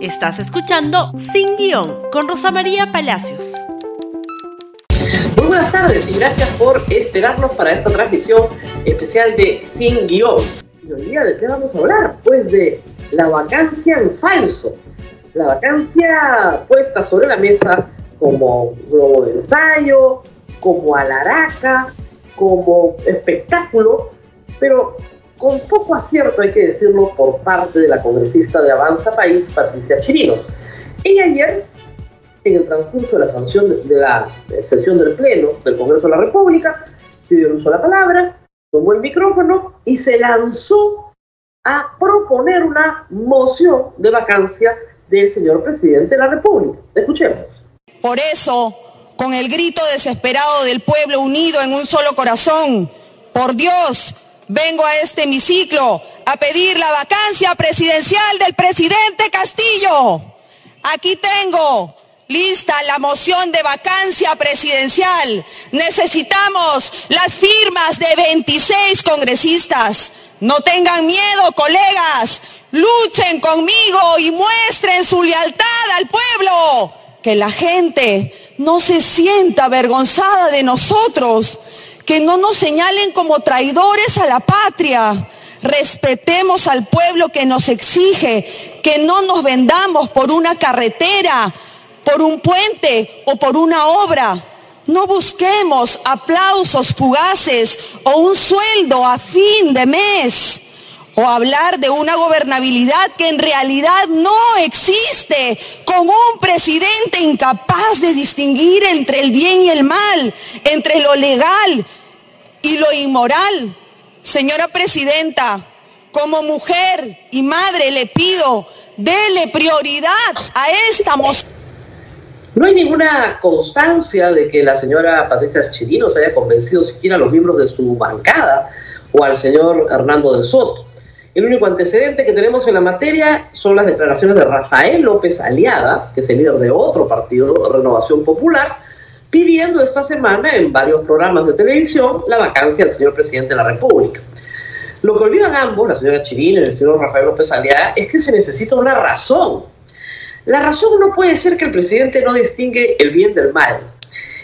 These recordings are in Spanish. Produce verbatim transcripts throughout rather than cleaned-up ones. Estás escuchando Sin Guión con Rosa María Palacios. Muy buenas tardes y gracias por esperarnos para esta transmisión especial de Sin Guión. Y hoy día, ¿de qué vamos a hablar? Pues de la vacancia en falso. La vacancia puesta sobre la mesa como globo de ensayo, como alaraca, como espectáculo, pero con poco acierto, hay que decirlo, por parte de la congresista de Avanza País, Patricia Chirinos. Ella ayer, en el transcurso de la, sanción de, de la sesión del Pleno del Congreso de la República, pidió el uso de la palabra, tomó el micrófono y se lanzó a proponer una moción de vacancia del señor presidente de la República. Escuchemos. Por eso, con el grito desesperado del pueblo unido en un solo corazón, por Dios, vengo a este hemiciclo a pedir la vacancia presidencial del presidente Castillo. Aquí tengo lista la moción de vacancia presidencial. Necesitamos las firmas de veintiséis congresistas. No tengan miedo, colegas. Luchen conmigo y muestren su lealtad al pueblo. Que la gente no se sienta avergonzada de nosotros. Que no nos señalen como traidores a la patria. Respetemos al pueblo que nos exige, que no nos vendamos por una carretera, por un puente o por una obra. No busquemos aplausos fugaces o un sueldo a fin de mes. O hablar de una gobernabilidad que en realidad no existe, con un presidente incapaz de distinguir entre el bien y el mal, entre lo legal y lo inmoral. Señora presidenta, como mujer y madre le pido, dele prioridad a esta moción. No hay ninguna constancia de que la señora Patricia Chirinos haya convencido siquiera a los miembros de su bancada o al señor Hernando de Soto. El único antecedente que tenemos en la materia son las declaraciones de Rafael López Aliaga, que es el líder de otro partido, Renovación Popular, pidiendo esta semana en varios programas de televisión la vacancia del señor presidente de la República. Lo que olvidan ambos, la señora Chirinos y el señor Rafael López Aliaga, es que se necesita una razón. La razón no puede ser que el presidente no distingue el bien del mal.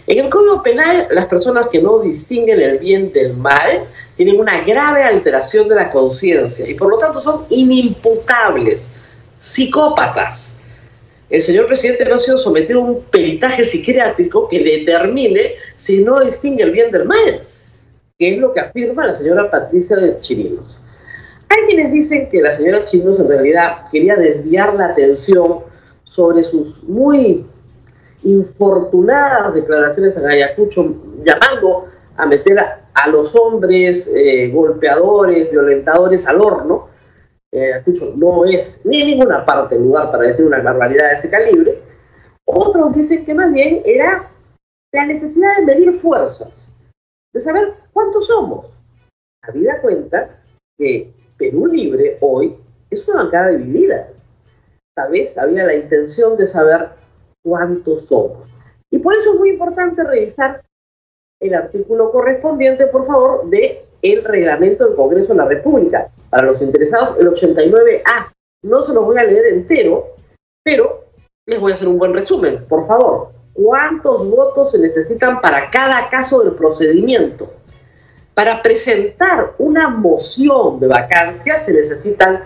En el Código Penal, las personas que no distinguen el bien del mal tienen una grave alteración de la conciencia y por lo tanto son inimputables, psicópatas. El señor presidente no ha sido sometido a un peritaje psiquiátrico que determine si no distingue el bien del mal, que es lo que afirma la señora Patricia Chirinos. Hay quienes dicen que la señora Chirinos en realidad quería desviar la atención sobre sus muy infortunadas declaraciones en Ayacucho, llamando a meter a a los hombres eh, golpeadores, violentadores al horno. eh, Ayacucho no es ni en ninguna parte el lugar para decir una barbaridad de ese calibre. Otros dicen que más bien era la necesidad de medir fuerzas, de saber cuántos somos. Habida cuenta que Perú Libre hoy es una bancada dividida. Tal vez había la intención de saber cuántos somos. Y por eso es muy importante revisar el artículo correspondiente, por favor, de el reglamento del Congreso de la República. Para los interesados, el ochenta y nueve A. No se los voy a leer entero, pero les voy a hacer un buen resumen. Por favor, ¿cuántos votos se necesitan para cada caso del procedimiento? Para presentar una moción de vacancia se necesitan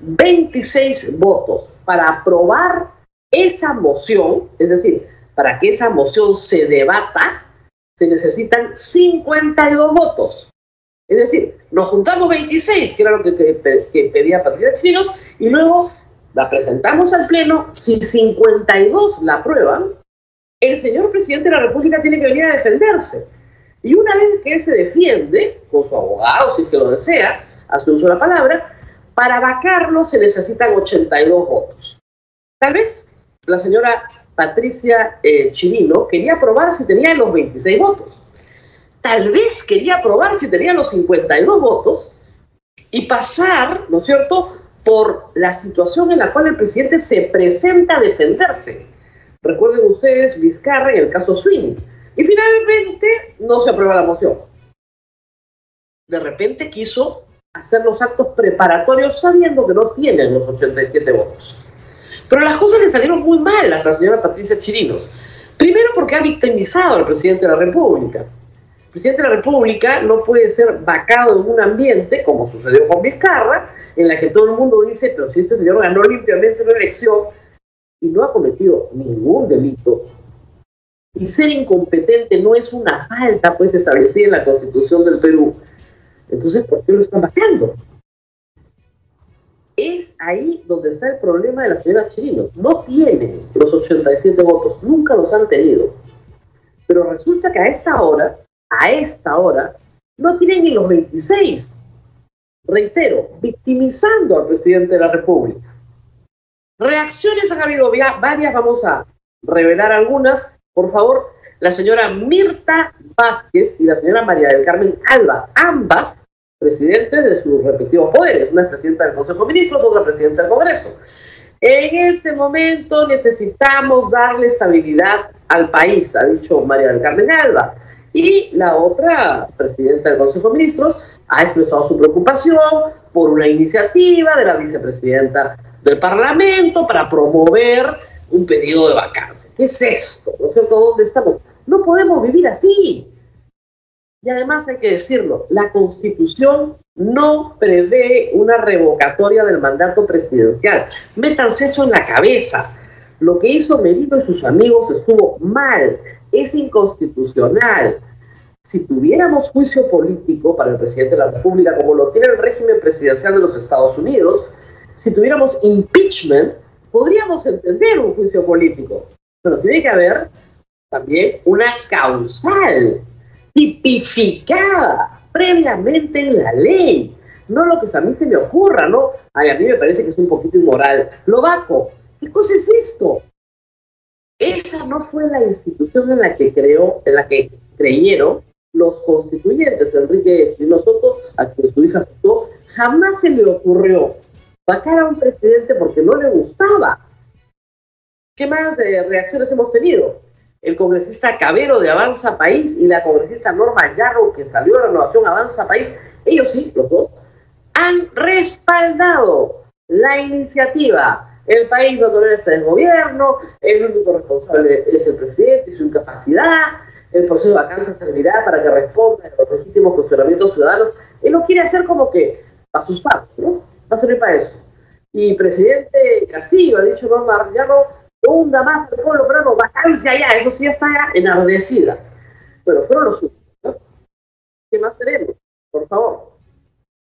veintiséis votos. Para aprobar esa moción, es decir, para que esa moción se debata, se necesitan cincuenta y dos votos. Es decir, nos juntamos veintiséis, que era lo que, que, que pedía Patricia Chirinos, y luego la presentamos al Pleno. Si cincuenta y dos la aprueban, el señor presidente de la República tiene que venir a defenderse. Y una vez que él se defiende, con su abogado, si es que lo desea, hace uso de la palabra, para vacarlo se necesitan ochenta y dos votos. Tal vez la señora Patricia eh, Chirinos quería probar si tenía los veintiséis votos. Tal vez quería probar si tenía los cincuenta y dos votos y pasar, ¿no es cierto?, por la situación en la cual el presidente se presenta a defenderse. Recuerden ustedes Vizcarra en el caso Swing. Y finalmente no se aprueba la moción. De repente quiso hacer los actos preparatorios sabiendo que no tienen los ochenta y siete votos. Pero las cosas le salieron muy malas a la señora Patricia Chirinos. Primero porque ha victimizado al presidente de la República. El presidente de la República no puede ser vacado en un ambiente, como sucedió con Vizcarra, en la que todo el mundo dice, pero si este señor ganó limpiamente la elección y no ha cometido ningún delito, y ser incompetente no es una falta pues establecida en la Constitución del Perú, entonces ¿por qué lo están vacando? Es ahí donde está el problema de la señora Chirinos. No tienen los ochenta y siete votos, nunca los han tenido. Pero resulta que a esta hora, a esta hora, no tienen ni los veintiséis. Reitero, victimizando al presidente de la República. Reacciones han habido varias, vamos a revelar algunas. Por favor, la señora Mirta Vázquez y la señora María del Carmen Alva, ambas presidentes de sus respectivos poderes, una es presidenta del Consejo de Ministros, otra presidenta del Congreso. En este momento necesitamos darle estabilidad al país, ha dicho María del Carmen Alva, y la otra presidenta del Consejo de Ministros ha expresado su preocupación por una iniciativa de la vicepresidenta del Parlamento para promover un pedido de vacancia. ¿Qué es esto? ¿No es cierto? ¿Dónde estamos? No podemos vivir así. Y además hay que decirlo, la Constitución no prevé una revocatoria del mandato presidencial. Métanse eso en la cabeza. Lo que hizo Merino y sus amigos estuvo mal, es inconstitucional. Si tuviéramos juicio político para el presidente de la República, como lo tiene el régimen presidencial de los Estados Unidos, si tuviéramos impeachment, podríamos entender un juicio político. Pero tiene que haber también una causal tipificada previamente en la ley, no lo que a mí se me ocurra, ¿no? Ay, a mí me parece que es un poquito inmoral, lo vaco. ¿Qué cosa es esto? Esa no fue la institución en la que creó, en la que creyeron los constituyentes. Enrique y Soto, a quien su hija citó, jamás se le ocurrió vacar a un presidente porque no le gustaba. ¿Qué más eh, reacciones hemos tenido? El congresista Cabero de Avanza País y la congresista Norma Yarrow, que salió de Renovación Avanza País, ellos sí, los dos, han respaldado la iniciativa. El país no tolera este desgobierno, el único responsable es el presidente y su incapacidad, el proceso de vacancia servirá para que responda a los legítimos cuestionamientos ciudadanos. Él lo quiere hacer como que para sus pagos, ¿no? Va a servir para eso. Y presidente Castillo ha dicho, Norma Yarrow, no hunda más el pueblo, pero no, vacancia ya, eso sí ya está ya enardecida. Bueno, fueron los únicos, ¿no? ¿Qué más tenemos? Por favor,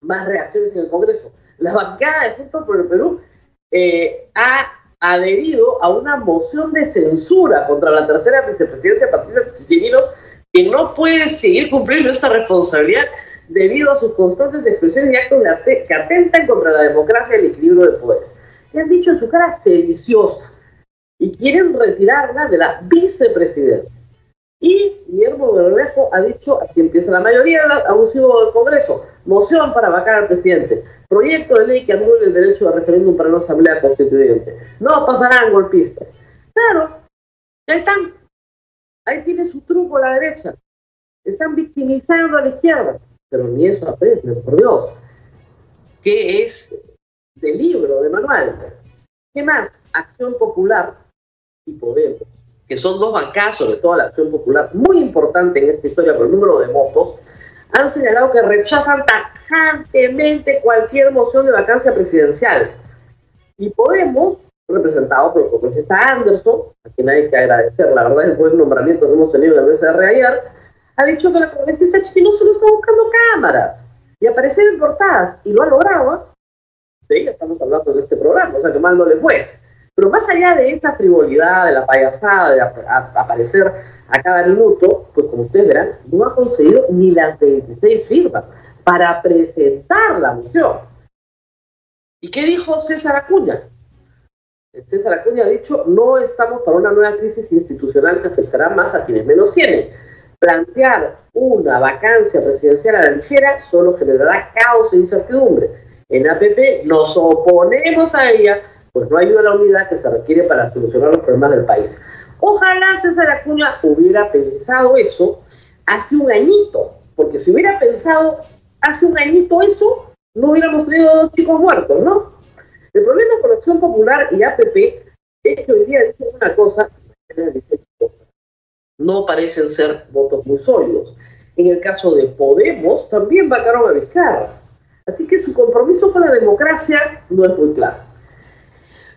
más reacciones en el Congreso. La bancada de Juntos por el Perú eh, ha adherido a una moción de censura contra la tercera vicepresidencia Patricia Chirinos, que no puede seguir cumpliendo esta responsabilidad debido a sus constantes expresiones y actos de que atentan contra la democracia y el equilibrio de poderes. Le han dicho en su cara sediciosa. Y quieren retirarla de la vicepresidencia. Y Guillermo Bermejo ha dicho, así empieza la mayoría abusivo del Congreso, moción para vacar al presidente, proyecto de ley que anule el derecho de referéndum para la asamblea constituyente, no pasarán golpistas. Claro, ahí están, ahí tiene su truco la derecha, están victimizando a la izquierda, pero ni eso aprenden, por Dios, que es de libro, de manual. ¿Qué más? Acción Popular y Podemos, que son dos bancadas, sobre todo la Acción Popular, muy importante en esta historia por el número de votos, han señalado que rechazan tajantemente cualquier moción de vacancia presidencial. Y Podemos, representado por el congresista Anderson, a quien hay que agradecer, la verdad, el buen nombramiento que hemos tenido en el B C R ayer, ha dicho que la congresista Chirinos solo está buscando cámaras y aparecer en portadas, y lo ha logrado. De ella estamos hablando en este programa, o sea que mal no le fue. Pero más allá de esa frivolidad, de la payasada, de ap a aparecer a cada minuto, pues como ustedes verán, no ha conseguido ni las veintiséis firmas para presentar la moción. ¿Y qué dijo César Acuña? César Acuña ha dicho, no estamos para una nueva crisis institucional que afectará más a quienes menos tienen. Plantear una vacancia presidencial a la ligera solo generará caos e incertidumbre. En A P P nos oponemos a ella, pues no ayuda a la unidad que se requiere para solucionar los problemas del país. Ojalá César Acuña hubiera pensado eso hace un añito, porque si hubiera pensado hace un añito eso, no hubiéramos tenido dos chicos muertos, ¿no? El problema con Acción Popular y A P P es que hoy día dicen una cosa, no parecen ser votos muy sólidos. En el caso de Podemos, también vacaron a Vizcarra. Así que su compromiso con la democracia no es muy claro.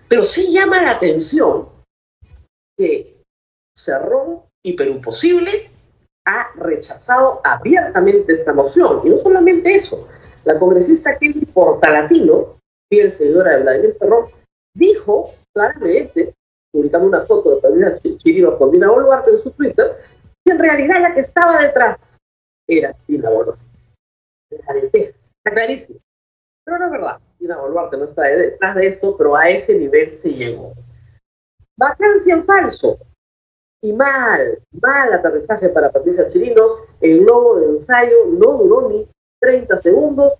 Pero sí llama la atención que Cerrón y Perú Posible ha rechazado abiertamente esta moción. Y no solamente eso, la congresista Keiko Portalatino, fiel seguidora de Vladimir Cerrón, dijo claramente, publicando una foto de Patricia Chirinos con Dina Boluarte en su Twitter, que en realidad la que estaba detrás era Dina Boluarte. La detesta, está clarísimo. Pero no es verdad, Dina Boluarte no está detrás de esto, pero a ese nivel se llegó. Vacancia en falso. Y mal, mal aterrizaje para Patricia Chirinos. El globo de ensayo no duró ni treinta segundos.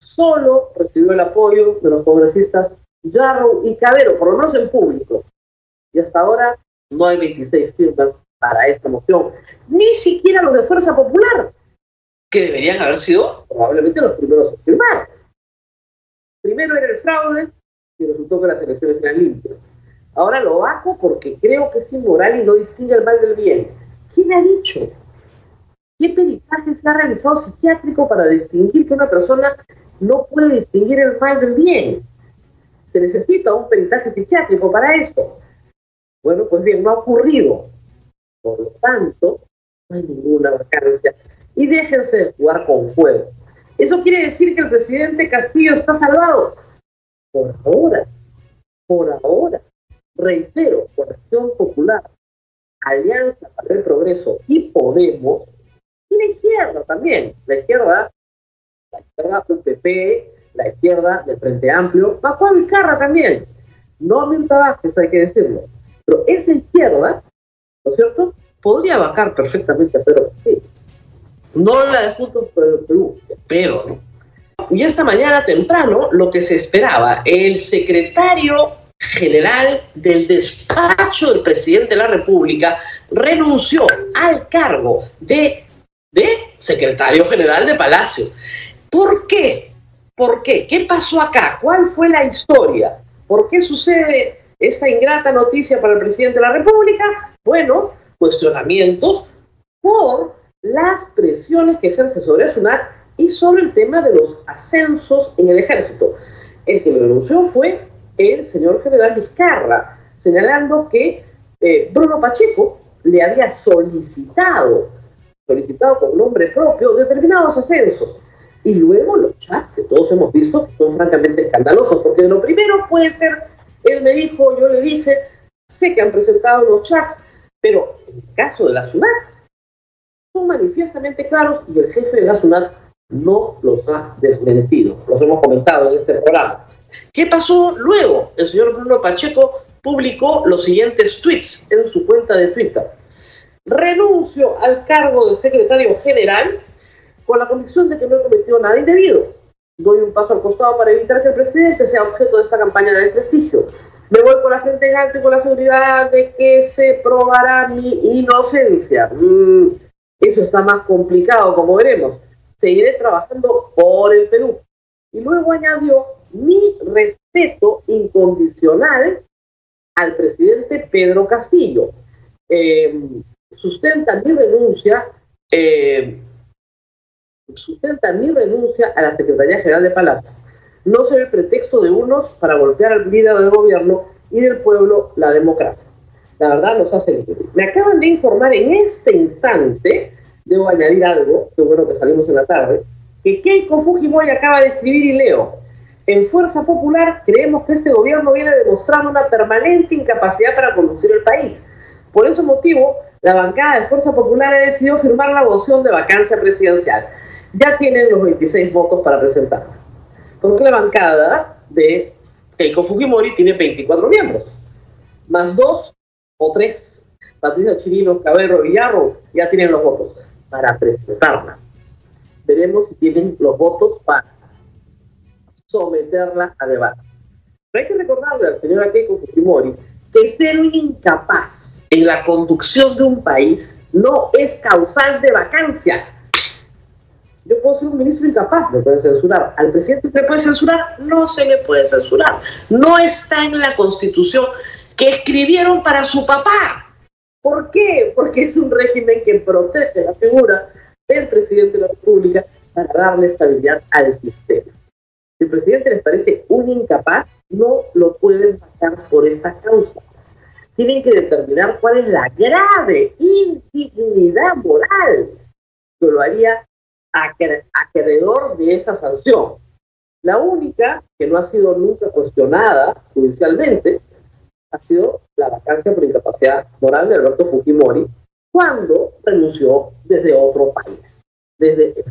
Solo recibió el apoyo de los congresistas Yarrow y Cabero, por lo menos en público. Y hasta ahora no hay veintiséis firmas para esta moción. Ni siquiera los de Fuerza Popular, que deberían haber sido probablemente los primeros en firmar. Primero era el fraude y resultó que las elecciones eran limpias. Ahora lo bajo porque creo que es inmoral y no distingue el mal del bien. ¿Quién ha dicho? ¿Qué peritaje se ha realizado psiquiátrico para distinguir que una persona no puede distinguir el mal del bien? Se necesita un peritaje psiquiátrico para eso. Bueno, pues bien, no ha ocurrido. Por lo tanto, no hay ninguna vacancia. Y déjense de jugar con fuego. ¿Eso quiere decir que el presidente Castillo está salvado? Por ahora, por ahora. Reitero, con Acción Popular, Alianza para el Progreso y Podemos, y la izquierda también, la izquierda, la izquierda U P P, la izquierda del Frente Amplio, bajó a Vizcarra también, no a Mirta Vázquez, hay que decirlo, pero esa izquierda, ¿no es cierto?, podría vacar perfectamente a Pedro Castillo, no la de Juntos por el Perú, pero, ¿no? Y esta mañana temprano, lo que se esperaba, el secretario general del despacho del presidente de la República renunció al cargo de, de secretario general de Palacio. ¿Por qué? ¿Por qué? ¿Qué pasó acá? ¿Cuál fue la historia? ¿Por qué sucede esta ingrata noticia para el presidente de la República? Bueno, cuestionamientos por las presiones que ejerce sobre SUNAT y sobre el tema de los ascensos en el ejército. El que lo renunció fue el señor general Vizcarra, señalando que eh, Bruno Pacheco le había solicitado, solicitado con nombre propio, determinados ascensos. Y luego los chats, que todos hemos visto, son francamente escandalosos, porque lo primero puede ser, él me dijo, yo le dije, sé que han presentado los chats, pero en el caso de la SUNAT, son manifiestamente claros y el jefe de la SUNAT no los ha desmentido. Los hemos comentado en este programa. ¿Qué pasó luego? El señor Bruno Pacheco publicó los siguientes tweets en su cuenta de Twitter. Renuncio al cargo de secretario general con la convicción de que no he cometido nada indebido. Doy un paso al costado para evitar que el presidente sea objeto de esta campaña de desprestigio. Me voy con la gente en alto y con la seguridad de que se probará mi inocencia. Mm, eso está más complicado, como veremos. Seguiré trabajando por el Perú. Y luego añadió mi respeto incondicional al presidente Pedro Castillo. Eh, sustenta mi renuncia, eh, sustenta mi renuncia a la Secretaría General de Palacio. No será el pretexto de unos para golpear al líder del gobierno y del pueblo la democracia. La verdad nos hace libre. Me acaban de informar en este instante, debo añadir algo, que bueno que salimos en la tarde, que Keiko Fujimori acaba de escribir y leo. En Fuerza Popular creemos que este gobierno viene demostrando una permanente incapacidad para conducir el país. Por ese motivo, la bancada de Fuerza Popular ha decidido firmar la moción de vacancia presidencial. Ya tienen los veintiséis votos para presentarla. Porque la bancada de Keiko Fujimori tiene veinticuatro miembros, más dos o tres. Patricia Chirinos, Cabero y Yarrow ya tienen los votos para presentarla. Veremos si tienen los votos para someterla a debate. Pero hay que recordarle a la señora Keiko Fujimori que ser un incapaz en la conducción de un país no es causal de vacancia. Yo puedo ser un ministro incapaz, me pueden censurar. Al presidente se le puede censurar, no se le puede censurar. No está en la Constitución que escribieron para su papá. ¿Por qué? Porque es un régimen que protege la figura del presidente de la República para darle estabilidad al sistema. Si el presidente les parece un incapaz, no lo pueden matar por esa causa. Tienen que determinar cuál es la grave indignidad moral que lo haría acreedor de esa sanción. La única que no ha sido nunca cuestionada judicialmente ha sido la vacancia por incapacidad moral de Alberto Fujimori cuando renunció desde otro país. Desde...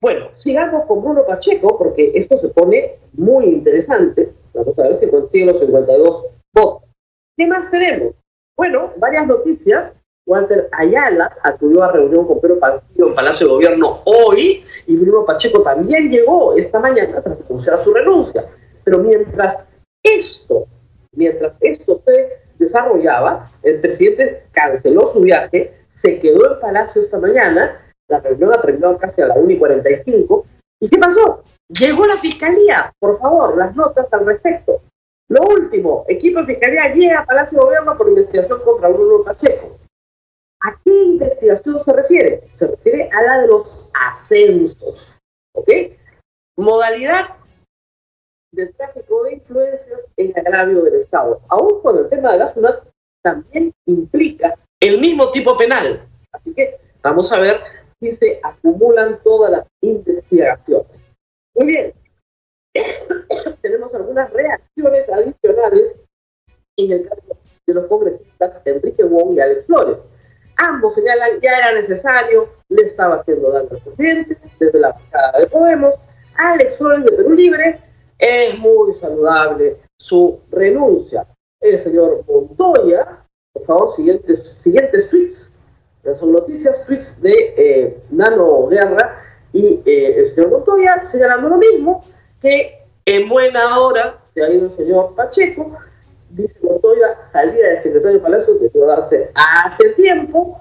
Bueno, sigamos con Bruno Pacheco porque esto se pone muy interesante. Vamos a ver si consigue los cincuenta y dos votos. ¿Qué más tenemos? Bueno, varias noticias. Walter Ayala acudió a reunión con Pedro Castillo en Palacio de Gobierno hoy y Bruno Pacheco también llegó esta mañana tras anunciar su renuncia. Pero mientras esto, mientras esto se desarrollaba, el presidente canceló su viaje, se quedó en Palacio esta mañana, la reunión ha terminado casi a la una y cuarenta y cinco. ¿Y qué pasó? Llegó la Fiscalía, por favor, las notas al respecto. Lo último, equipo de Fiscalía llega a Palacio de Gobierno por investigación contra Bruno Pacheco. ¿A qué investigación se refiere? Se refiere a la de los ascensos, ¿ok? Modalidad de tráfico de influencias en agravio del Estado, aun cuando el tema de la SUNAT también implica el mismo tipo penal. Así que vamos a ver si se acumulan todas las investigaciones. Muy bien. Tenemos algunas reacciones adicionales en el caso de los congresistas Enrique y Alex Flores. Ambos señalan ya era necesario, le estaba haciendo daño al presidente desde la bancada de Podemos. Alex Flores de Perú Libre, es muy saludable su renuncia. El señor Montoya, por favor, siguientes, siguientes tweets, son noticias, tweets de eh, Nano Guerra y eh, el señor Montoya señalando lo mismo, que en buena hora se ha ido el señor Pacheco, dice Montoya, salida del secretario de Palacio debió darse hace tiempo,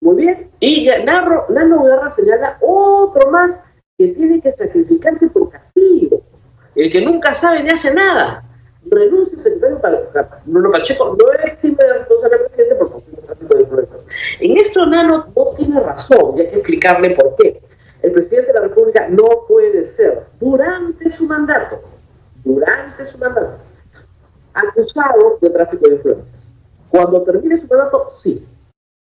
muy bien, y Narro, Nano Guerra señala otro más que tiene que sacrificarse por Castillo, el que nunca sabe ni hace nada, renuncia el secretario de Palacio, Bruno Pacheco no es exime de responsabilidad al presidente por posible tráfico de influencias. En esto Nano no tiene razón, y hay que explicarle por qué. El presidente de la República no puede ser, durante su mandato, durante su mandato, acusado de tráfico de influencias. Cuando termine su mandato, sí.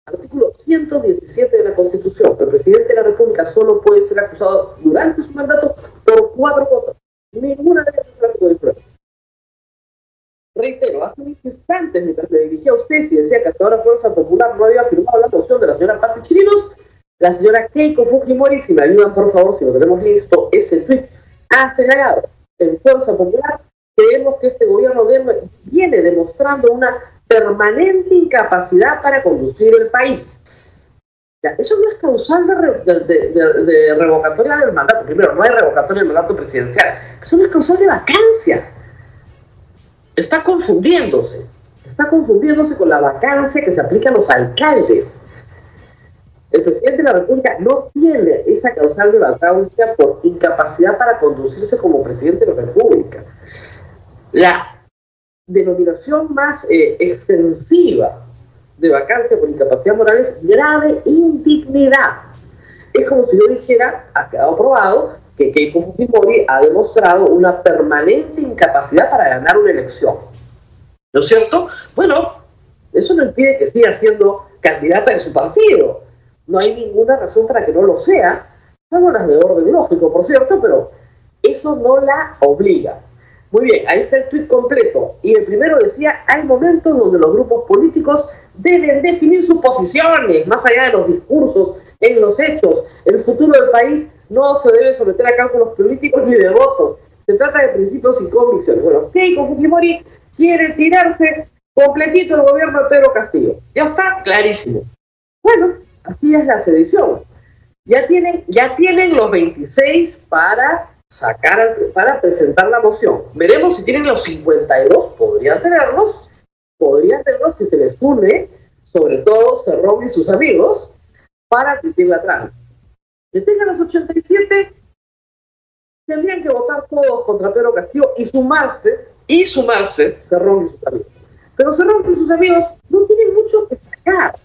Artículo ciento diecisiete de la Constitución. El presidente de la República solo puede ser acusado durante su mandato por cuatro cosas. Ninguna de ellas es tráfico de influencias. Reitero, hace unos instantes, mientras le dirigía a usted y decía que hasta ahora Fuerza Popular no había firmado la moción de la señora Patricia Chirinos, la señora Keiko Fujimori, si me ayudan por favor, si lo tenemos listo, ese tweet ha señalado en Fuerza Popular. Creemos que este gobierno de, viene demostrando una permanente incapacidad para conducir el país. Ya, eso no es causal de, re, de, de, de, de revocatoria del mandato. Primero, no hay revocatoria del mandato presidencial. Eso no es causal de vacancia. Está confundiéndose. Está confundiéndose con la vacancia que se aplica a los alcaldes. El presidente de la República no tiene esa causal de vacancia por incapacidad para conducirse como presidente de la República. La denominación más eh, extensiva de vacancia por incapacidad moral es grave indignidad. Es como si yo dijera, ha quedado probado, que Keiko Fujimori ha demostrado una permanente incapacidad para ganar una elección. ¿No es cierto? Bueno, eso no impide que siga siendo candidata de su partido. No hay ninguna razón para que no lo sea, salvo las de orden lógico, por cierto, pero eso no la obliga. Muy bien, ahí está el tuit completo. Y el primero decía, hay momentos donde los grupos políticos deben definir sus posiciones, más allá de los discursos, en los hechos. El futuro del país no se debe someter a cálculos políticos ni de votos. Se trata de principios y convicciones. Bueno, Keiko Fujimori quiere tirarse completito el gobierno de Pedro Castillo. Ya está clarísimo. Bueno, así es la sedición. Ya tienen, ya tienen los veintiséis para... sacar al, para presentar la moción. Veremos si tienen los cincuenta y dos, podrían tenerlos, podrían tenerlos si se les une, sobre todo Cerrón y sus amigos, para admitir la trampa. detengan a los ochenta y siete, tendrían que votar todos contra Pedro Castillo y sumarse, y sumarse Cerrón y sus amigos. Pero Cerrón y sus amigos no tienen mucho que sacar.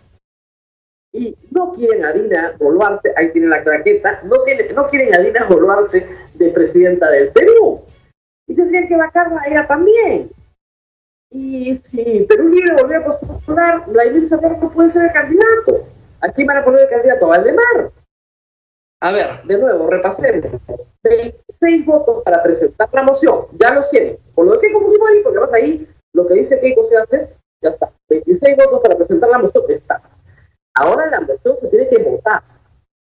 Y no quieren a Dina Boluarte, ahí tienen la claqueta, no, tiene, no quieren a Dina Boluarte de presidenta del Perú. Y tendrían que vacarla a ella también. Y si Perú Libre volviera a postular, Vladimir Cerrón no puede ser el candidato. ¿A quién van a poner el candidato? ¿A Valdemar? A ver, de nuevo, repasemos. veintiséis votos para presentar la moción. Ya los tienen. Por lo de Keiko Fujimori, porque además ahí lo que dice Keiko se hace, ya está. veintiséis votos para presentar la moción, está. Ahora la moción se tiene que votar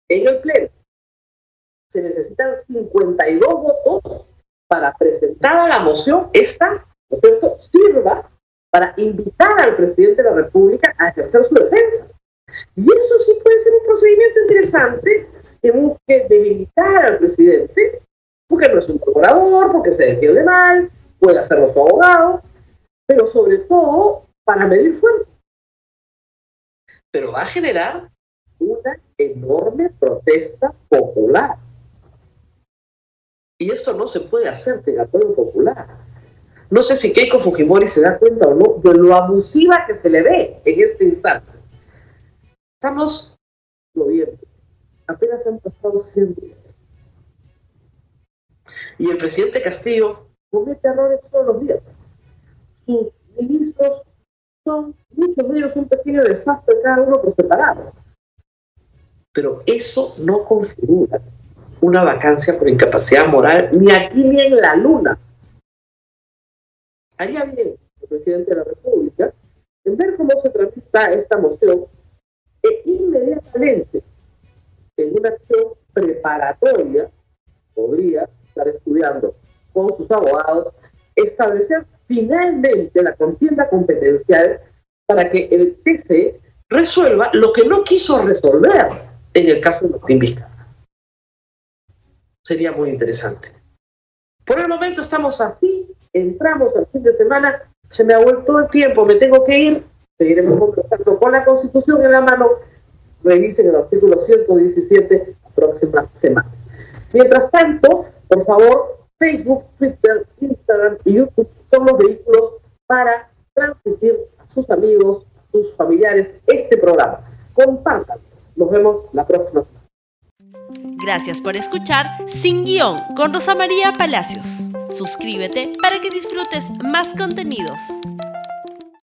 en el pleno. Se necesitan cincuenta y dos votos para presentar la moción. Esta, por cierto, sirva para invitar al presidente de la República a ejercer su defensa. Y eso sí puede ser un procedimiento interesante que busque debilitar al presidente, porque no es un procurador, porque se defiende mal, puede hacerlo su abogado, pero sobre todo para medir fuerza. Pero va a generar una enorme protesta popular. Y esto no se puede hacer sin apoyo popular. No sé si Keiko Fujimori se da cuenta o no de lo abusiva que se le ve en este instante. Estamos en noviembre. Apenas han pasado cien días. Y el presidente Castillo comete errores todos los días. Sus ministros son, muchos de ellos, un pequeño desastre, cada uno por separado. Pero eso no configura una vacancia por incapacidad moral, ni aquí ni en la luna. Haría bien el presidente de la República en ver cómo se tramita esta moción e inmediatamente, en una acción preparatoria, podría estar estudiando con sus abogados, establecer finalmente la contienda competencial para que el T C E resuelva lo que no quiso resolver en el caso de Martín Vizcarra. Sería muy interesante. Por el momento estamos así, entramos al fin de semana, se me ha vuelto el tiempo, me tengo que ir, seguiremos conversando con la Constitución en la mano. Revisen el artículo ciento diecisiete la próxima semana. Mientras tanto, por favor, Facebook, Twitter, Instagram y YouTube son los vehículos para transmitir a sus amigos, a sus familiares este programa. Compartan. Nos vemos la próxima semana. Gracias por escuchar Sin Guión con Rosa María Palacios. Suscríbete para que disfrutes más contenidos.